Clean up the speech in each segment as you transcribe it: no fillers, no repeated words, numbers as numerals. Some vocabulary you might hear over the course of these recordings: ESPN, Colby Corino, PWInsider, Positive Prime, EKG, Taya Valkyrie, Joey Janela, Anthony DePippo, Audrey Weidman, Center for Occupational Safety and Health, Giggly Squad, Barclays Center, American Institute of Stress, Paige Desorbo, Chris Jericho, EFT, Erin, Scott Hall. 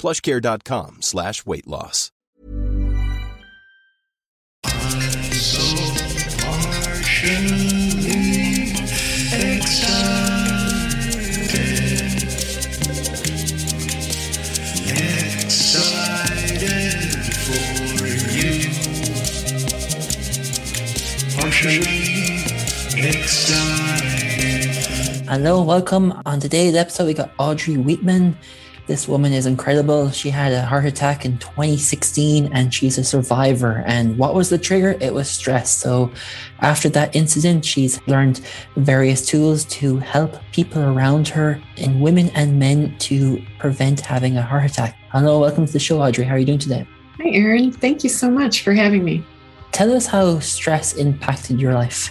plushcare.com/weightloss. Hello, welcome. On today's episode, we got Audrey Weidman. This woman is incredible. She had a heart attack in 2016 and she's a survivor. And what was the trigger? It was stress. So after that incident, she's learned various tools to help people around her in women and men to prevent having a heart attack. Hello, welcome to the show, Audrey. How are you doing today? Hi, Erin. Thank you so much for having me. Tell us how stress impacted your life.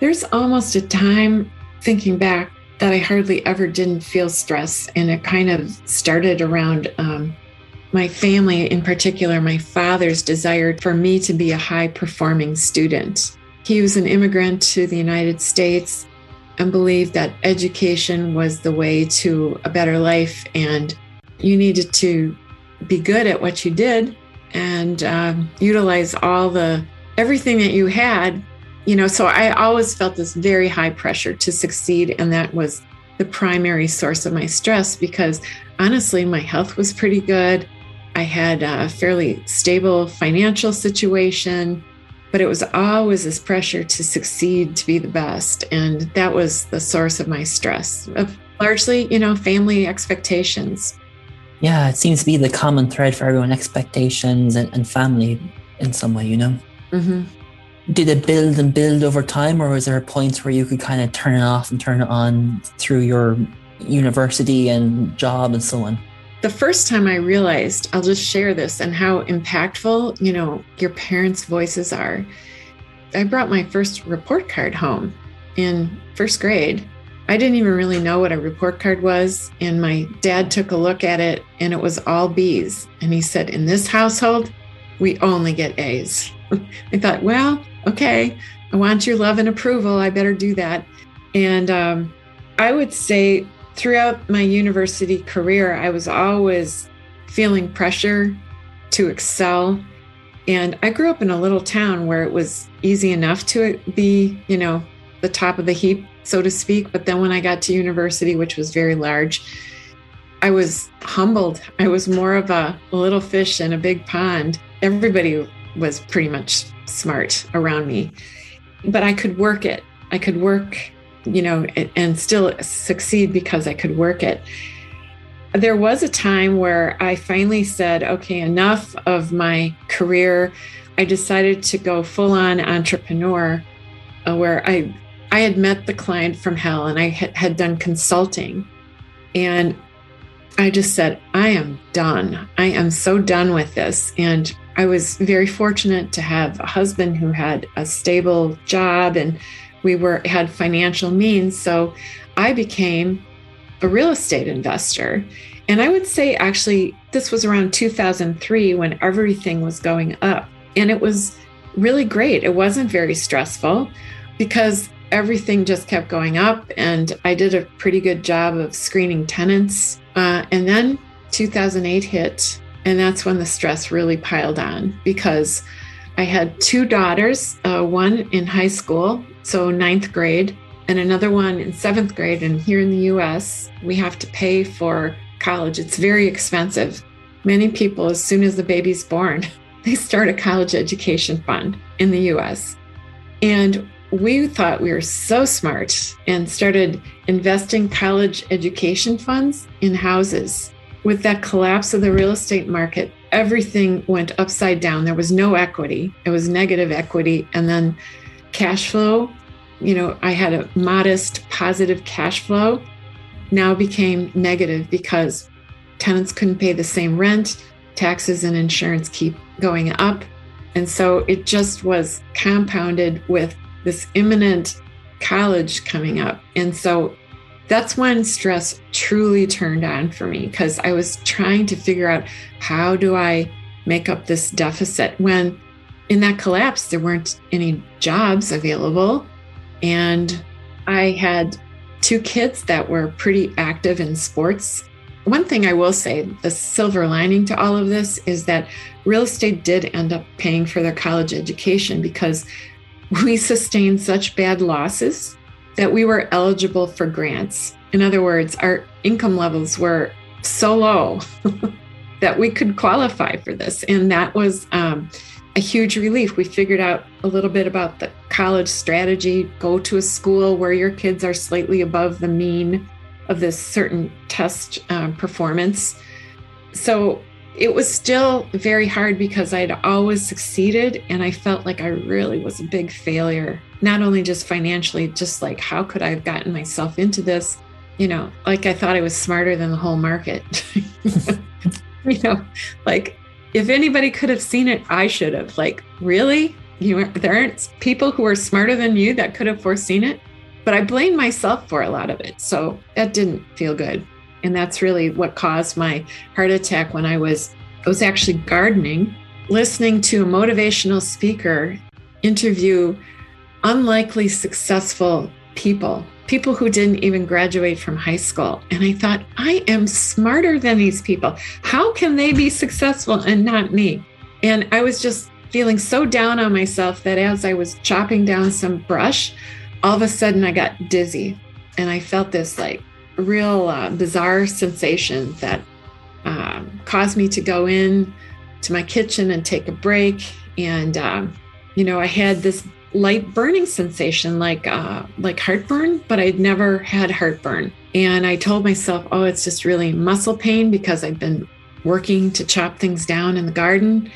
There's almost a time, thinking back, that I hardly ever didn't feel stress. And it kind of started around my family, in particular, my father's desire for me to be a high-performing student. He was an immigrant to the United States and believed that education was the way to a better life. And you needed to be good at what you did and utilize everything that you had, you know. So I always felt this very high pressure to succeed. And that was the primary source of my stress because honestly, my health was pretty good. I had a fairly stable financial situation, but it was always this pressure to succeed, to be the best. And that was the source of my stress, of largely, you know, family expectations. Yeah, it seems to be the common thread for everyone, expectations and family in some way, you know? Mm-hmm. Did it build and build over time, or was there a point where you could kind of turn it off and turn it on through your university and job and so on? The first time I realized, I'll just share this and how impactful, you know, your parents' voices are. I brought my first report card home in first grade. I didn't even really know what a report card was. And my dad took a look at it and it was all B's. And he said, in this household, we only get A's. I thought, well, okay, I want your love and approval. I better do that. And I would say throughout my university career, I was always feeling pressure to excel. And I grew up in a little town where it was easy enough to be, you know, the top of the heap, so to speak. But then when I got to university, which was very large, I was humbled. I was more of a little fish in a big pond. Everybody was pretty much smart around me, but I could work it. I could work, you know, and still succeed because I could work it. There was a time where I finally said, okay, enough of my career. I decided to go full-on entrepreneur, where I had met the client from hell and I had done consulting. And I just said, I am done. I am so done with this. And I was very fortunate to have a husband who had a stable job and we had financial means. So I became a real estate investor. And I would say actually this was around 2003 when everything was going up, and it was really great. It wasn't very stressful because everything just kept going up, and I did a pretty good job of screening tenants. And then 2008 hit, and that's when the stress really piled on because I had two daughters, one in high school, so 9th grade, and another one in 7th grade. And here in the US, we have to pay for college. It's very expensive. Many people, as soon as the baby's born, they start a college education fund in the US. And we thought we were so smart and started investing college education funds in houses. With that collapse of the real estate market, everything went upside down. There was no equity. It was negative equity. And then cash flow, you know, I had a modest positive cash flow, now became negative because tenants couldn't pay the same rent, taxes and insurance keep going up. And so it just was compounded with this imminent college coming up. And so that's when stress truly turned on for me, because I was trying to figure out, how do I make up this deficit when in that collapse, there weren't any jobs available. And I had two kids that were pretty active in sports. One thing I will say, the silver lining to all of this is that real estate did end up paying for their college education, because we sustained such bad losses that we were eligible for grants. In other words, our income levels were so low that we could qualify for this. And that was a huge relief. We figured out a little bit about the college strategy, go to a school where your kids are slightly above the mean of this certain test performance. So it was still very hard because I'd always succeeded, and I felt like I really was a big failure, not only just financially, just like, how could I have gotten myself into this? You know, like I thought I was smarter than the whole market. You know, like if anybody could have seen it, I should have. Like, really? There aren't people who are smarter than you that could have foreseen it? But I blame myself for a lot of it. So that didn't feel good. And that's really what caused my heart attack when I was actually gardening, listening to a motivational speaker interview unlikely successful people who didn't even graduate from high school. And I thought, I am smarter than these people. How can they be successful and not me? And I was just feeling so down on myself that as I was chopping down some brush, all of a sudden I got dizzy. And I felt this like real bizarre sensation that caused me to go in to my kitchen and take a break. And, you know, I had this light burning sensation, like heartburn, but I'd never had heartburn. And I told myself, oh, it's just really muscle pain because I'd been working to chop things down in the garden.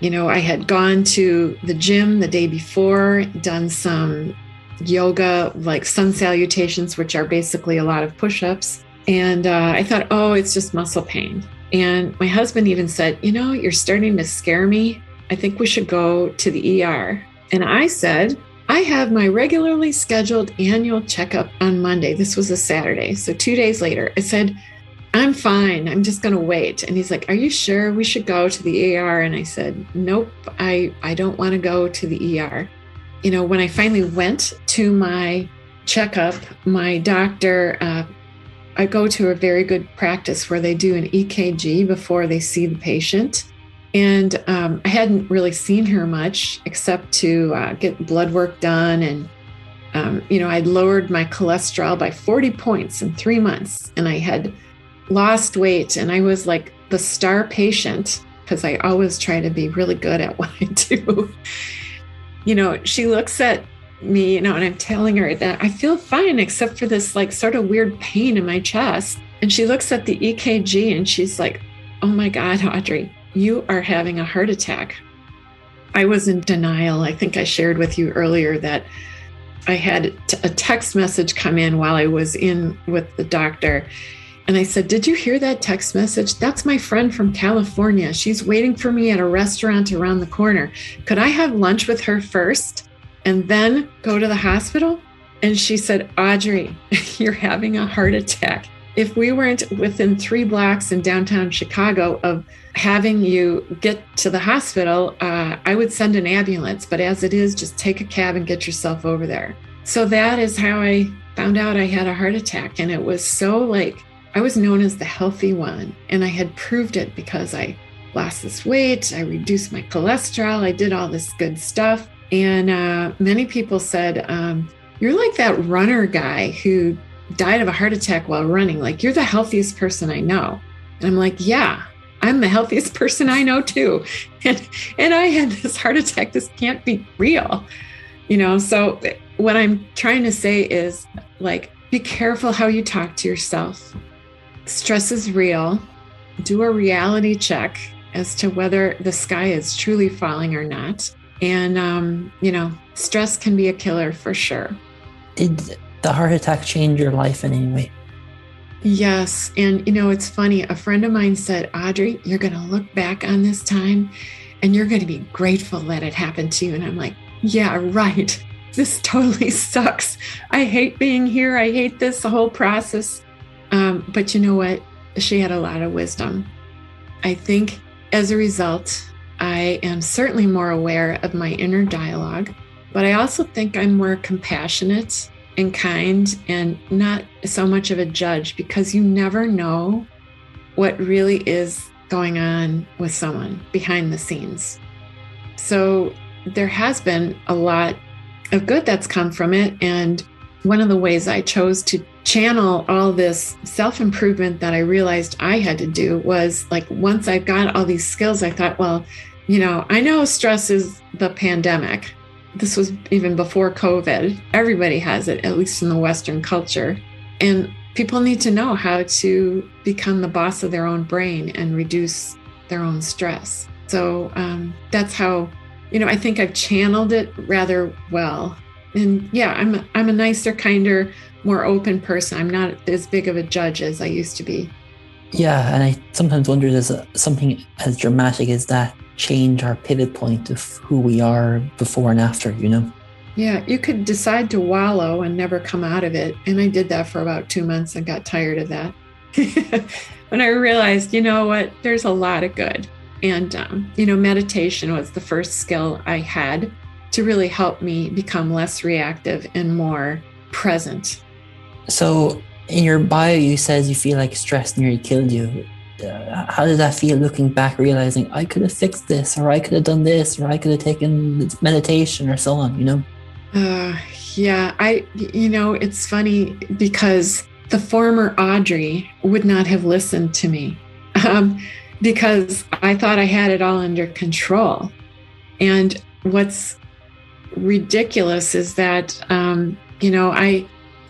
You know, I had gone to the gym the day before, done some yoga, like sun salutations, which are basically a lot of push-ups. And I thought, oh, it's just muscle pain. And my husband even said, you know, you're starting to scare me. I think we should go to the ER. And I said, I have my regularly scheduled annual checkup on Monday. This was a Saturday. So 2 days later, I said, I'm fine. I'm just going to wait. And he's like, are you sure we should go to the ER? And I said, nope, I don't want to go to the ER. You know, when I finally went to my checkup, my doctor, I go to a very good practice where they do an EKG before they see the patient. And I hadn't really seen her much except to get blood work done. And, you know, I'd lowered my cholesterol by 40 points in 3 months, and I had lost weight. And I was like the star patient because I always try to be really good at what I do. You know, she looks at me, you know, and I'm telling her that I feel fine, except for this like sort of weird pain in my chest. And she looks at the EKG and she's like, oh my God, Audrey, you are having a heart attack. I was in denial. I think I shared with you earlier that I had a text message come in while I was in with the doctor. And I said, did you hear that text message? That's my friend from California. She's waiting for me at a restaurant around the corner. Could I have lunch with her first and then go to the hospital? And she said, Audrey, you're having a heart attack. If we weren't within 3 blocks in downtown Chicago of having you get to the hospital, I would send an ambulance. But as it is, just take a cab and get yourself over there. So that is how I found out I had a heart attack. And it was so like, I was known as the healthy one. And I had proved it because I lost this weight. I reduced my cholesterol. I did all this good stuff. And many people said, you're like that runner guy who died of a heart attack while running. Like, you're the healthiest person I know. And I'm like, yeah, I'm the healthiest person I know too. And I had this heart attack. This can't be real. You know, so what I'm trying to say is, like, be careful how you talk to yourself. Stress is real. Do a reality check as to whether the sky is truly falling or not. And, you know, stress can be a killer for sure. Did the heart attack change your life in any way? Yes. And, you know, it's funny. A friend of mine said, Audrey, you're going to look back on this time and you're going to be grateful that it happened to you. And I'm like, yeah, right. This totally sucks. I hate being here. I hate this whole process. But you know what? She had a lot of wisdom. I think as a result, I am certainly more aware of my inner dialogue, but I also think I'm more compassionate and kind and not so much of a judge, because you never know what really is going on with someone behind the scenes. So there has been a lot of good that's come from it. And one of the ways I chose to channel all this self-improvement that I realized I had to do was, like, once I got all these skills, I thought, well, you know, I know stress is the pandemic. This was even before COVID. Everybody has it, at least in the Western culture. And people need to know how to become the boss of their own brain and reduce their own stress. So that's how, you know, I think I've channeled it rather well. And yeah, I'm a nicer, kinder, more open person. I'm not as big of a judge as I used to be. Yeah, and I sometimes wonder, does something as dramatic as that change our pivot point of who we are before and after, you know? Yeah, you could decide to wallow and never come out of it. And I did that for about 2 months and got tired of that. When I realized, you know what, there's a lot of good. And, you know, meditation was the first skill I had to really help me become less reactive and more present. So in your bio, you said you feel like stress nearly killed you. How did that feel looking back, realizing I could have fixed this, or I could have done this, or I could have taken meditation or so on, you know? Yeah, you know, it's funny because the former Audrey would not have listened to me because I thought I had it all under control. And what's ridiculous is that, you know,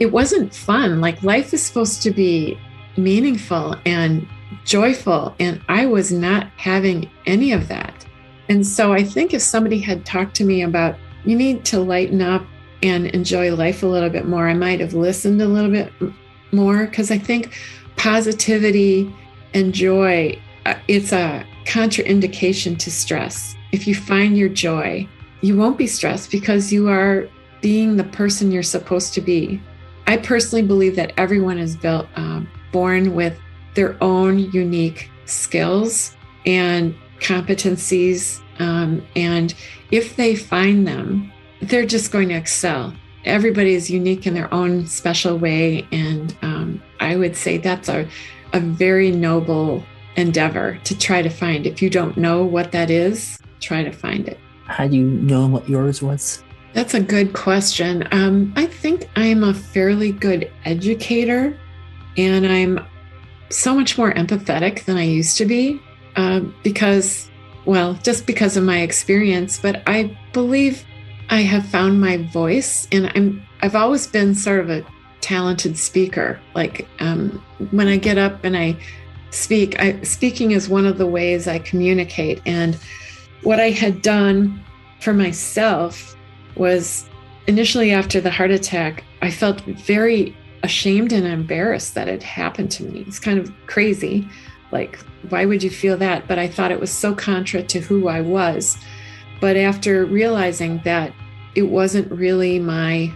it wasn't fun. Like, life is supposed to be meaningful and joyful, and I was not having any of that. And so I think if somebody had talked to me about, you need to lighten up and enjoy life a little bit more, I might have listened a little bit more, because I think positivity and joy, it's a contraindication to stress. If you find your joy, you won't be stressed because you are being the person you're supposed to be. I personally believe that everyone is built, born with their own unique skills and competencies. And if they find them, they're just going to excel. Everybody is unique in their own special way. And I would say that's a very noble endeavor to try to find. If you don't know what that is, try to find it. How do you know what yours was? That's a good question. I think I'm a fairly good educator, and I'm so much more empathetic than I used to be because of my experience. But I believe I have found my voice, and I've always been sort of a talented speaker. Like when I get up and I speak, speaking is one of the ways I communicate. And what I had done for myself was, initially after the heart attack, I felt very ashamed and embarrassed that it happened to me. It's kind of crazy. Like, why would you feel that? But I thought it was so contra to who I was. But after realizing that it wasn't really there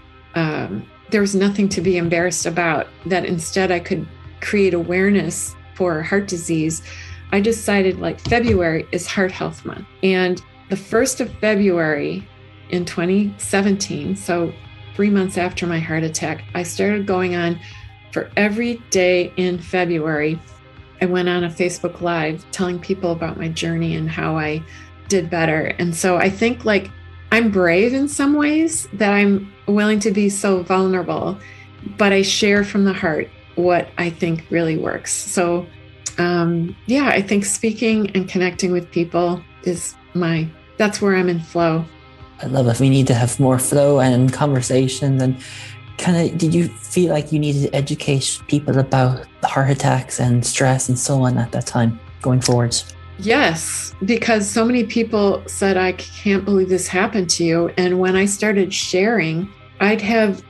was nothing to be embarrassed about, that instead I could create awareness for heart disease, I decided like February is Heart Health Month. And the 1st of February in 2017, so 3 months after my heart attack, I started going on for every day in February. I went on a Facebook Live telling people about my journey and how I did better. And so I think like I'm brave in some ways that I'm willing to be so vulnerable, but I share from the heart what I think really works. So yeah, I think speaking and connecting with people is that's where I'm in flow. I love it. We need to have more flow and conversation. And kind of, did you feel like you needed to educate people about heart attacks and stress and so on at that time going forwards? Yes, because so many people said, I can't believe this happened to you. And when I started sharing, I'd have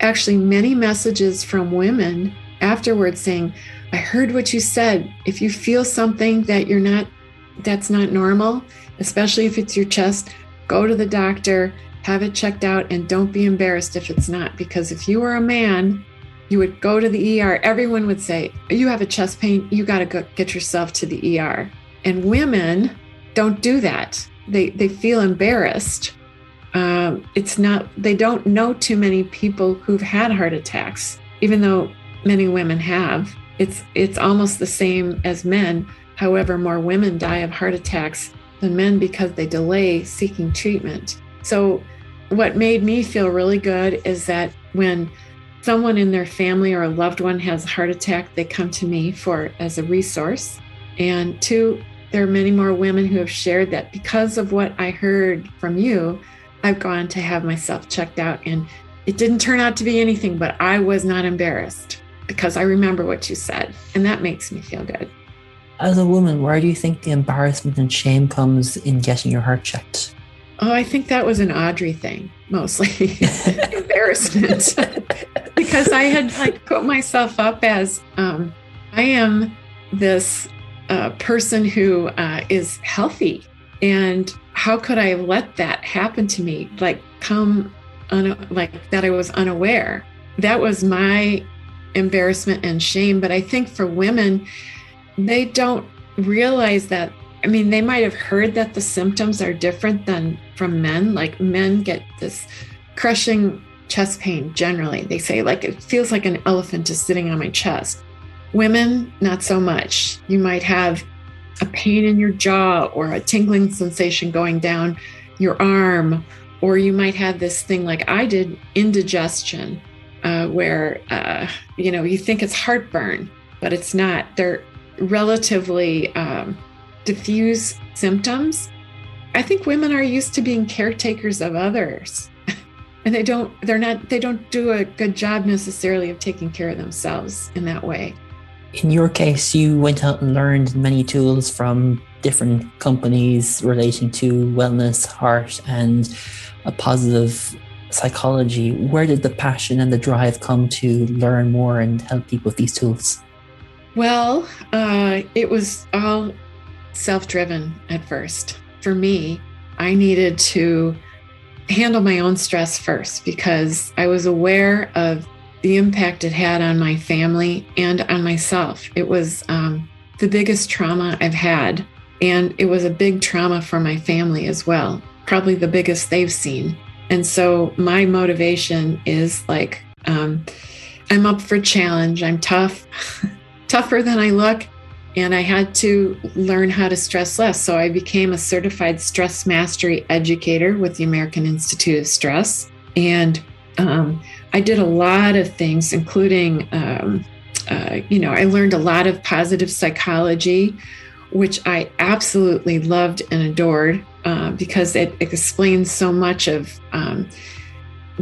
actually many messages from women afterwards saying, I heard what you said. If you feel something that's not normal, especially if it's your chest, go to the doctor, have it checked out, and don't be embarrassed if it's not. Because if you were a man, you would go to the ER. Everyone would say, you have a chest pain, you got to go get yourself to the ER. And women don't do that. They feel embarrassed. They don't know too many people who've had heart attacks, even though many women have. It's almost the same as men. However, more women die of heart attacks than men because they delay seeking treatment. So what made me feel really good is that when someone in their family or a loved one has a heart attack, they come to me as a resource. And 2, there are many more women who have shared that because of what I heard from you, I've gone to have myself checked out, and it didn't turn out to be anything, but I was not embarrassed because I remember what you said, and that makes me feel good. As a woman, where do you think the embarrassment and shame comes in getting your heart checked? Oh, I think that was an Audrey thing, mostly. Embarrassment. Because I had put myself up as I am this person who is healthy. And how could I let that happen to me? That I was unaware. That was my embarrassment and shame. But I think for women, they don't realize that. I mean, they might have heard that the symptoms are different than from men. Like men get this crushing chest pain generally. They say like it feels like an elephant is sitting on my chest. Women, not so much. You might have a pain in your jaw or a tingling sensation going down your arm, or you might have this thing like I did, indigestion, where you think it's heartburn, but it's not. They're relatively diffuse symptoms. I think women are used to being caretakers of others, and they don't do a good job necessarily of taking care of themselves in that way. In your case, you went out and learned many tools from different companies relating to wellness, heart, and a positive psychology. Where did the passion and the drive come to learn more and help people with these tools? Well, it was all self-driven at first. For me, I needed to handle my own stress first because I was aware of the impact it had on my family and on myself. It was the biggest trauma I've had, and it was a big trauma for my family as well, probably the biggest they've seen. And so my motivation is like, I'm up for challenge. I'm tough. Tougher than I look, and I had to learn how to stress less. So I became a certified stress mastery educator with the American Institute of Stress. And I did a lot of things, including, I learned a lot of positive psychology, which I absolutely loved and adored because it explains so much of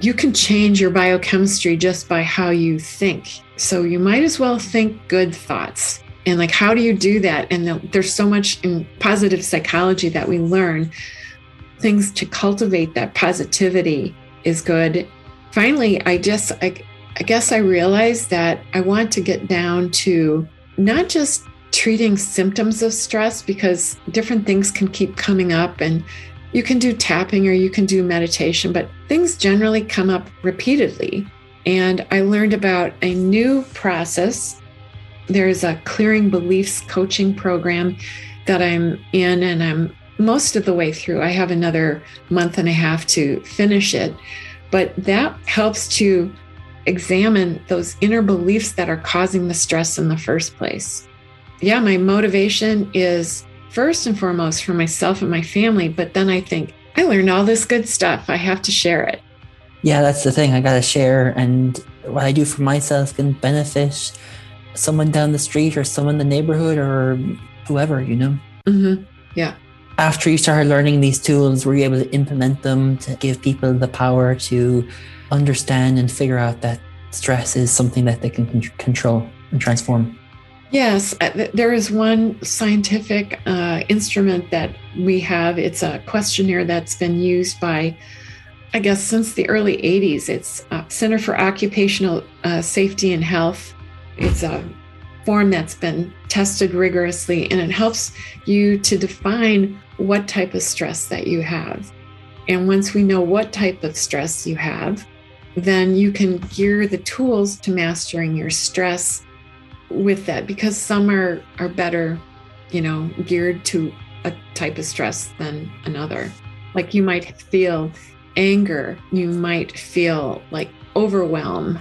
you can change your biochemistry just by how you think. So you might as well think good thoughts. And like, how do you do that? And there's so much in positive psychology that we learn. Things to cultivate that positivity is good. Finally, I guess I realized that I want to get down to not just treating symptoms of stress, because different things can keep coming up, and you can do tapping or you can do meditation, but things generally come up repeatedly. And I learned about a new process There's a clearing beliefs coaching program that I'm in, and I'm most of the way through. I have another month and a half to finish it, but that helps to examine those inner beliefs that are causing the stress in the first place. Yeah, my motivation is first and foremost for myself and my family, but then I think, I learned all this good stuff. I have to share it. Yeah, that's the thing. I got to share, and what I do for myself can benefit someone down the street or someone in the neighborhood or whoever, you know? Mm-hmm. Yeah. After you started learning these tools, were you able to implement them to give people the power to understand and figure out that stress is something that they can control and transform? Yes, there is one scientific instrument that we have. It's a questionnaire that's been used by, I guess, since the early 80s. It's Center for Occupational Safety and Health. It's a form that's been tested rigorously, and it helps you to define what type of stress that you have. And once we know what type of stress you have, then you can gear the tools to mastering your stress with that, because some are better, you know, geared to a type of stress than another. Like you might feel anger, you might feel like overwhelm.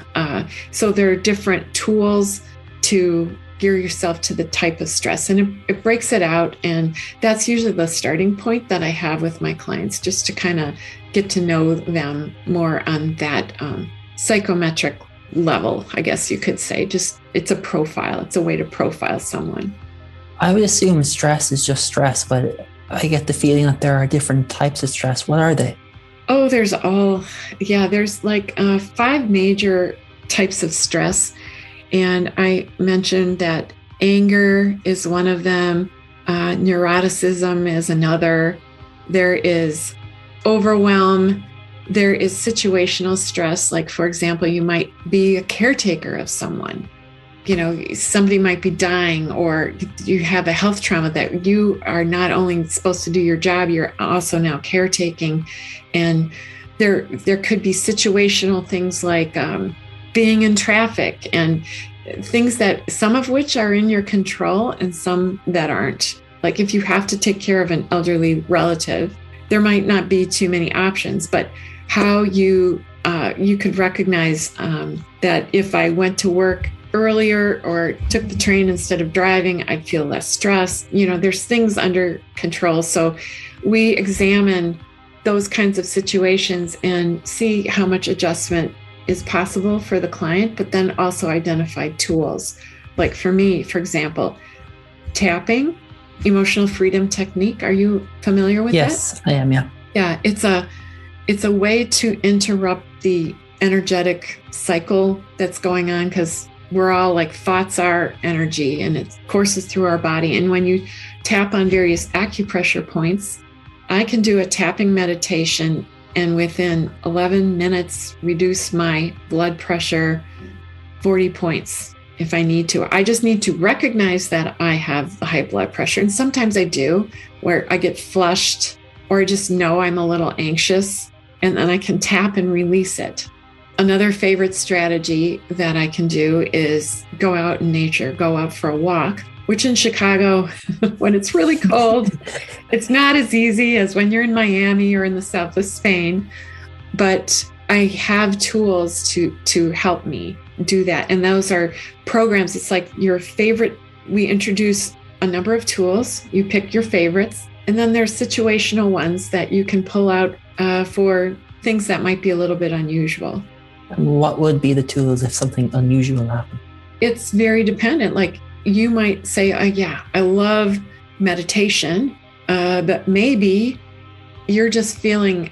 So there are different tools to gear yourself to the type of stress, and it breaks it out. And that's usually the starting point that I have with my clients, just to kind of get to know them more on that psychometric level, I guess you could say. Just it's a profile. It's a way to profile someone. I would assume stress is just stress, but I get the feeling that there are different types of stress. What are they? Oh, there's like five major types of stress. And I mentioned that anger is one of them. Neuroticism is another. There is overwhelm. There is situational stress. Like, for example, you might be a caretaker of someone. You know, somebody might be dying, or you have a health trauma that you are not only supposed to do your job, you're also now caretaking. And there could be situational things like being in traffic, and things that some of which are in your control and some that aren't. Like if you have to take care of an elderly relative, there might not be too many options, but how you could recognize that if I went to work earlier or took the train instead of driving, I'd feel less stress. You know, there's things under control. So we examine those kinds of situations and see how much adjustment is possible for the client, but then also identify tools. Like for me, for example, tapping, emotional freedom technique. Are you familiar with that? Yes, I am. Yeah. Yeah. It's a way to interrupt the energetic cycle that's going on, because we're all like thoughts are energy and it courses through our body. And when you tap on various acupressure points, I can do a tapping meditation and within 11 minutes, reduce my blood pressure 40 points if I need to. I just need to recognize that I have high blood pressure. And sometimes I do, where I get flushed or I just know I'm a little anxious, and then I can tap and release it. Another favorite strategy that I can do is go out in nature, go out for a walk, which in Chicago, when it's really cold, it's not as easy as when you're in Miami or in the south of Spain. But I have tools to help me do that. And those are programs. It's like your favorite. We introduce a number of tools. You pick your favorites. And then there's situational ones that you can pull out for things that might be a little bit unusual. What would be the tools if something unusual happened? It's very dependent. Like you might say, yeah, I love meditation, but maybe you're just feeling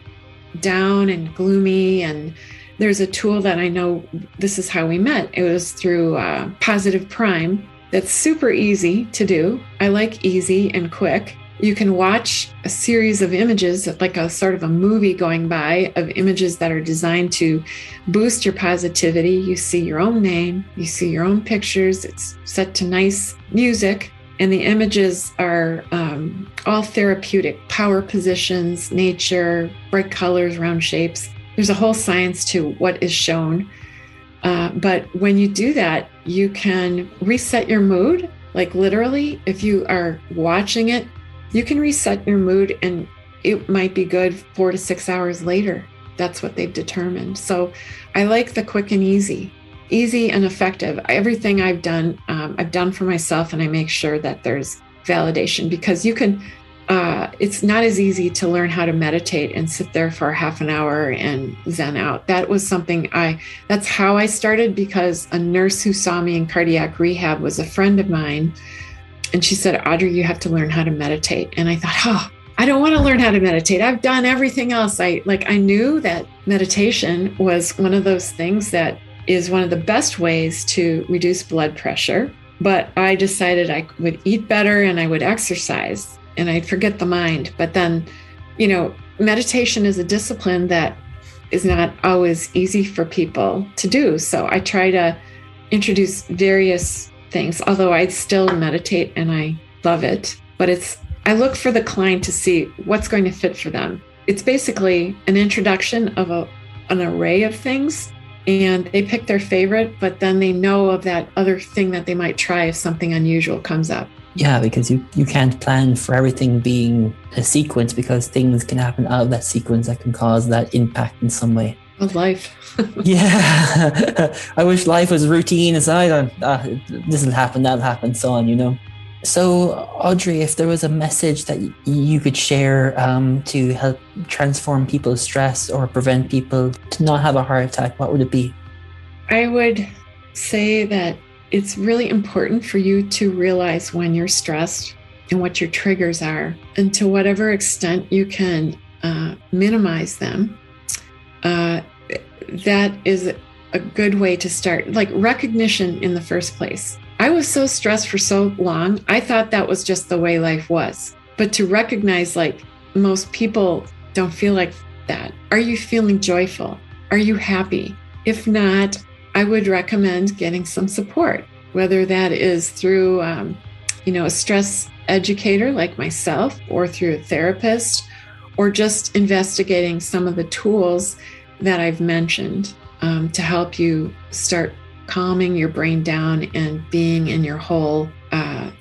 down and gloomy. And there's a tool that I know, this is how we met. It was through Positive Prime. That's super easy to do. I like easy and quick. You can watch a series of images, like a sort of a movie going by of images that are designed to boost your positivity. You see your own name, you see your own pictures, it's set to nice music, and the images are all therapeutic, power positions, nature, bright colors, round shapes. There's a whole science to what is shown. But when you do that, you can reset your mood. Like literally, if you are watching it, you can reset your mood and it might be good 4 to 6 hours later. That's what they've determined. So I like the quick and easy and effective. Everything I've done for myself, and I make sure that there's validation, because you can, it's not as easy to learn how to meditate and sit there for half an hour and zen out. That was something that's how I started, because a nurse who saw me in cardiac rehab was a friend of mine. And she said, Audrey, you have to learn how to meditate. And I thought, I don't want to learn how to meditate. I've done everything else. I knew that meditation was one of those things that is one of the best ways to reduce blood pressure. But I decided I would eat better and I would exercise and I'd forget the mind. But then, meditation is a discipline that is not always easy for people to do. So I try to introduce various things, although I still meditate and I love it. But I look for the client to see what's going to fit for them. It's basically an introduction of an array of things, and they pick their favorite, but then they know of that other thing that they might try if something unusual comes up. Yeah, because you can't plan for everything being a sequence, because things can happen out of that sequence that can cause that impact in some way. Of life. Yeah. I wish life was routine aside on this will happen, that'll happen, so on, So, Audrey, if there was a message that you could share to help transform people's stress or prevent people to not have a heart attack, what would it be? I would say that it's really important for you to realize when you're stressed and what your triggers are, and to whatever extent you can minimize them. That is a good way to start, like recognition in the first place. I was so stressed for so long, I thought that was just the way life was. But to recognize, most people don't feel like that. Are you feeling joyful? Are you happy? If not, I would recommend getting some support, whether that is through, a stress educator like myself, or through a therapist, or just investigating some of the tools that I've mentioned to help you start calming your brain down and being in your whole,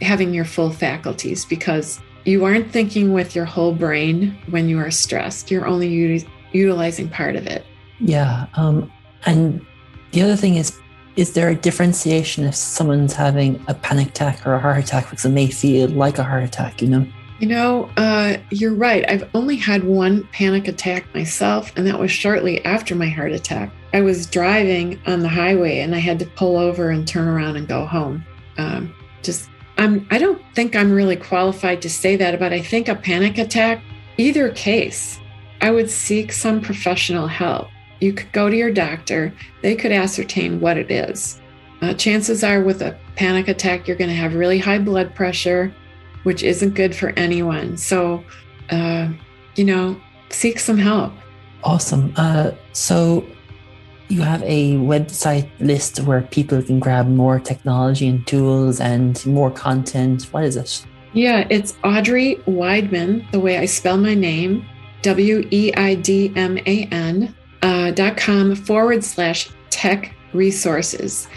having your full faculties, because you aren't thinking with your whole brain when you are stressed. You're only utilizing part of it. Yeah. And the other thing is there a differentiation if someone's having a panic attack or a heart attack, because it may feel like a heart attack, You're right. I've only had one panic attack myself, and that was shortly after my heart attack. I was driving on the highway and I had to pull over and turn around and go home. I don't think I'm really qualified to say that, but I think a panic attack, either case, I would seek some professional help. You could go to your doctor. They could ascertain what it is. Chances are with a panic attack, you're going to have really high blood pressure, which isn't good for anyone. So, seek some help. Awesome. So you have a website list where people can grab more technology and tools and more content. What is it? Yeah, it's Audrey Weidman, the way I spell my name, Weidman, .com/tech-resources.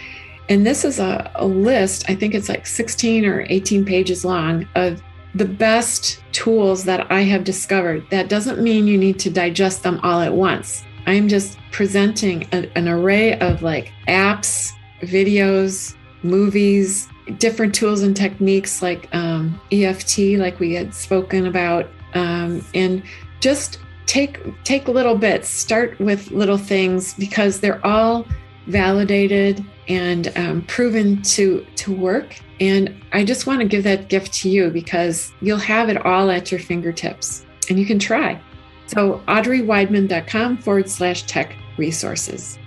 And this is a list, I think it's 16 or 18 pages long, of the best tools that I have discovered. That doesn't mean you need to digest them all at once. I'm just presenting an array of apps, videos, movies, different tools and techniques like EFT, like we had spoken about, and just take little bits, start with little things, because they're all validated and proven to work. And I just want to give that gift to you, because you'll have it all at your fingertips and you can try. So audreyweidman.com /tech-resources.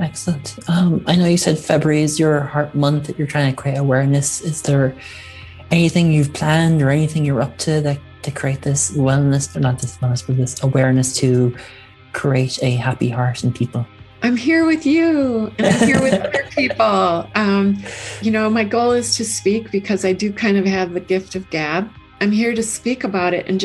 Excellent. I know you said February is your heart month that you're trying to create awareness. Is there anything you've planned or anything you're up to that to create this wellness, or not this wellness, but this awareness to create a happy heart in people? I'm here with you, and I'm here with other people. My goal is to speak, because I do kind of have the gift of gab. I'm here to speak about it, and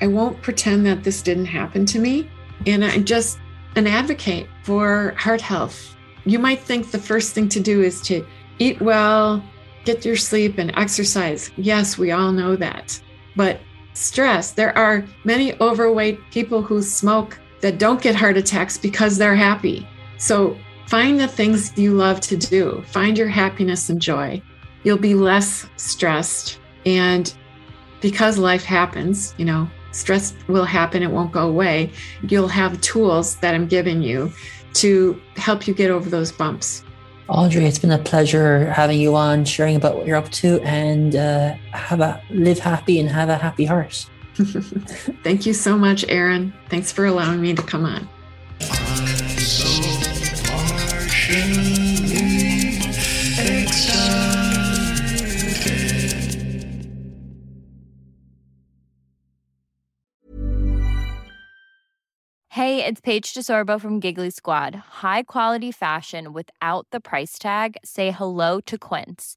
I won't pretend that this didn't happen to me. And I'm just an advocate for heart health You might think the first thing to do is to eat well, get your sleep and exercise. Yes, we all know that. But stress, there are many overweight people who smoke that don't get heart attacks because they're happy. So find the things you love to do. Find your happiness and joy. You'll be less stressed. And because life happens, you know, stress will happen. It won't go away. You'll have tools that I'm giving you to help you get over those bumps. Audrey, it's been a pleasure having you on, sharing about what you're up to, and live happy and have a happy heart. Thank you so much, Erin. Thanks for allowing me to come on. I'm so partially excited. Hey, it's Paige Desorbo from Giggly Squad. High quality fashion without the price tag. Say hello to Quince.